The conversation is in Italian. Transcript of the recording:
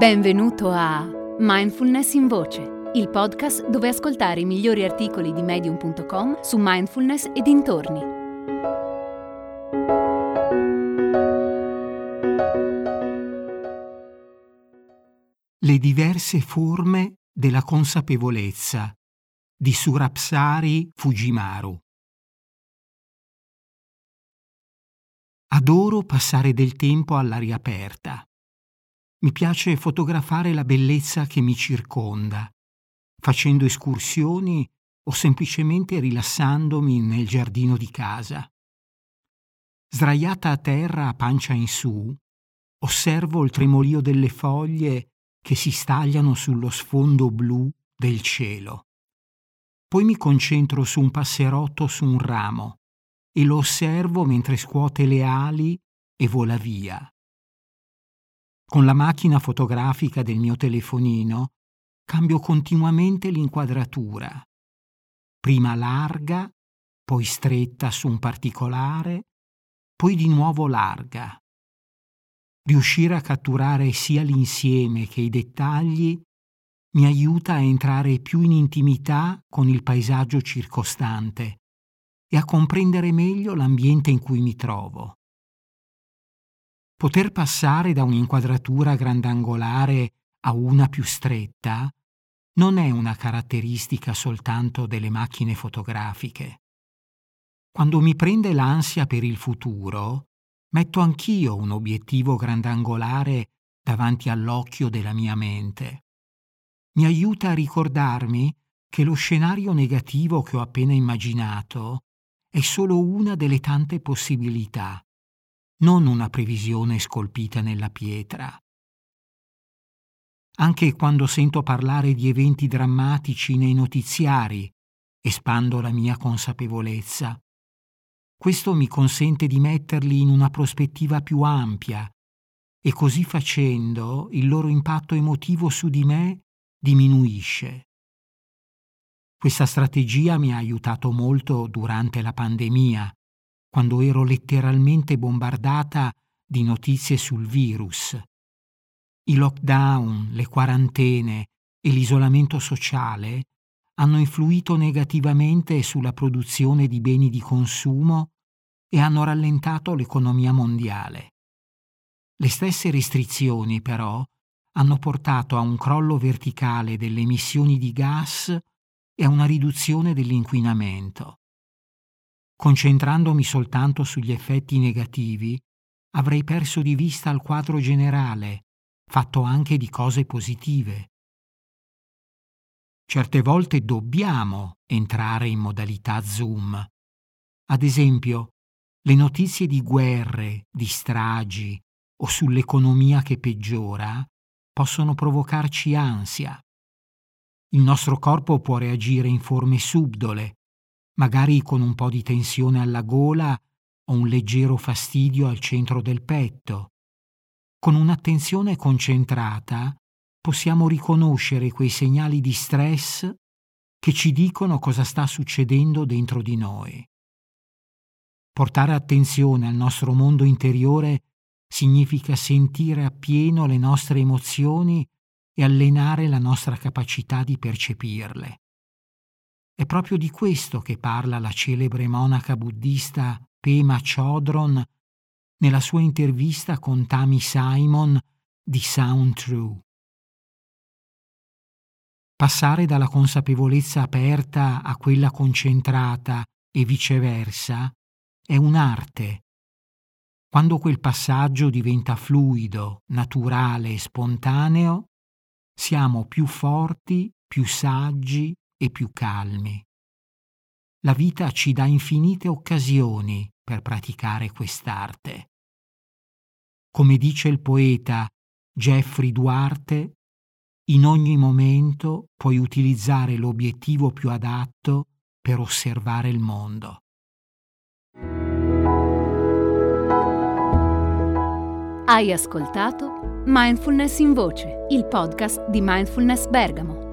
Benvenuto a Mindfulness in Voce, il podcast dove ascoltare i migliori articoli di Medium.com su mindfulness e dintorni. Le diverse forme della consapevolezza di Surapsari Fujimaru. Adoro passare del tempo all'aria aperta. Mi piace fotografare la bellezza che mi circonda, facendo escursioni o semplicemente rilassandomi nel giardino di casa. Sdraiata a terra a pancia in su, osservo il tremolio delle foglie che si stagliano sullo sfondo blu del cielo. Poi mi concentro su un passerotto su un ramo e lo osservo mentre scuote le ali e vola via. Con la macchina fotografica del mio telefonino cambio continuamente l'inquadratura, prima larga, poi stretta su un particolare, poi di nuovo larga. Riuscire a catturare sia l'insieme che i dettagli mi aiuta a entrare più in intimità con il paesaggio circostante e a comprendere meglio l'ambiente in cui mi trovo. Poter passare da un'inquadratura grandangolare a una più stretta non è una caratteristica soltanto delle macchine fotografiche. Quando mi prende l'ansia per il futuro, metto anch'io un obiettivo grandangolare davanti all'occhio della mia mente. Mi aiuta a ricordarmi che lo scenario negativo che ho appena immaginato è solo una delle tante possibilità, non una previsione scolpita nella pietra. Anche quando sento parlare di eventi drammatici nei notiziari, espando la mia consapevolezza. Questo mi consente di metterli in una prospettiva più ampia e così facendo il loro impatto emotivo su di me diminuisce. Questa strategia mi ha aiutato molto durante la pandemia, quando ero letteralmente bombardata di notizie sul virus. I lockdown, le quarantene e l'isolamento sociale hanno influito negativamente sulla produzione di beni di consumo e hanno rallentato l'economia mondiale. Le stesse restrizioni, però, hanno portato a un crollo verticale delle emissioni di gas e a una riduzione dell'inquinamento. Concentrandomi soltanto sugli effetti negativi, avrei perso di vista il quadro generale, fatto anche di cose positive. Certe volte dobbiamo entrare in modalità Zoom. Ad esempio, le notizie di guerre, di stragi o sull'economia che peggiora possono provocarci ansia. Il nostro corpo può reagire in forme subdole, magari con un po' di tensione alla gola o un leggero fastidio al centro del petto. Con un'attenzione concentrata possiamo riconoscere quei segnali di stress che ci dicono cosa sta succedendo dentro di noi. Portare attenzione al nostro mondo interiore significa sentire appieno le nostre emozioni e allenare la nostra capacità di percepirle. È proprio di questo che parla la celebre monaca buddista Pema Chodron nella sua intervista con Tami Simon di Sound True. Passare dalla consapevolezza aperta a quella concentrata e viceversa è un'arte. Quando quel passaggio diventa fluido, naturale e spontaneo, siamo più forti, più saggi e più calmi. La vita ci dà infinite occasioni per praticare quest'arte. Come dice il poeta Jeffrey Duarte, in ogni momento puoi utilizzare l'obiettivo più adatto per osservare il mondo. Hai ascoltato Mindfulness in Voce, il podcast di Mindfulness Bergamo.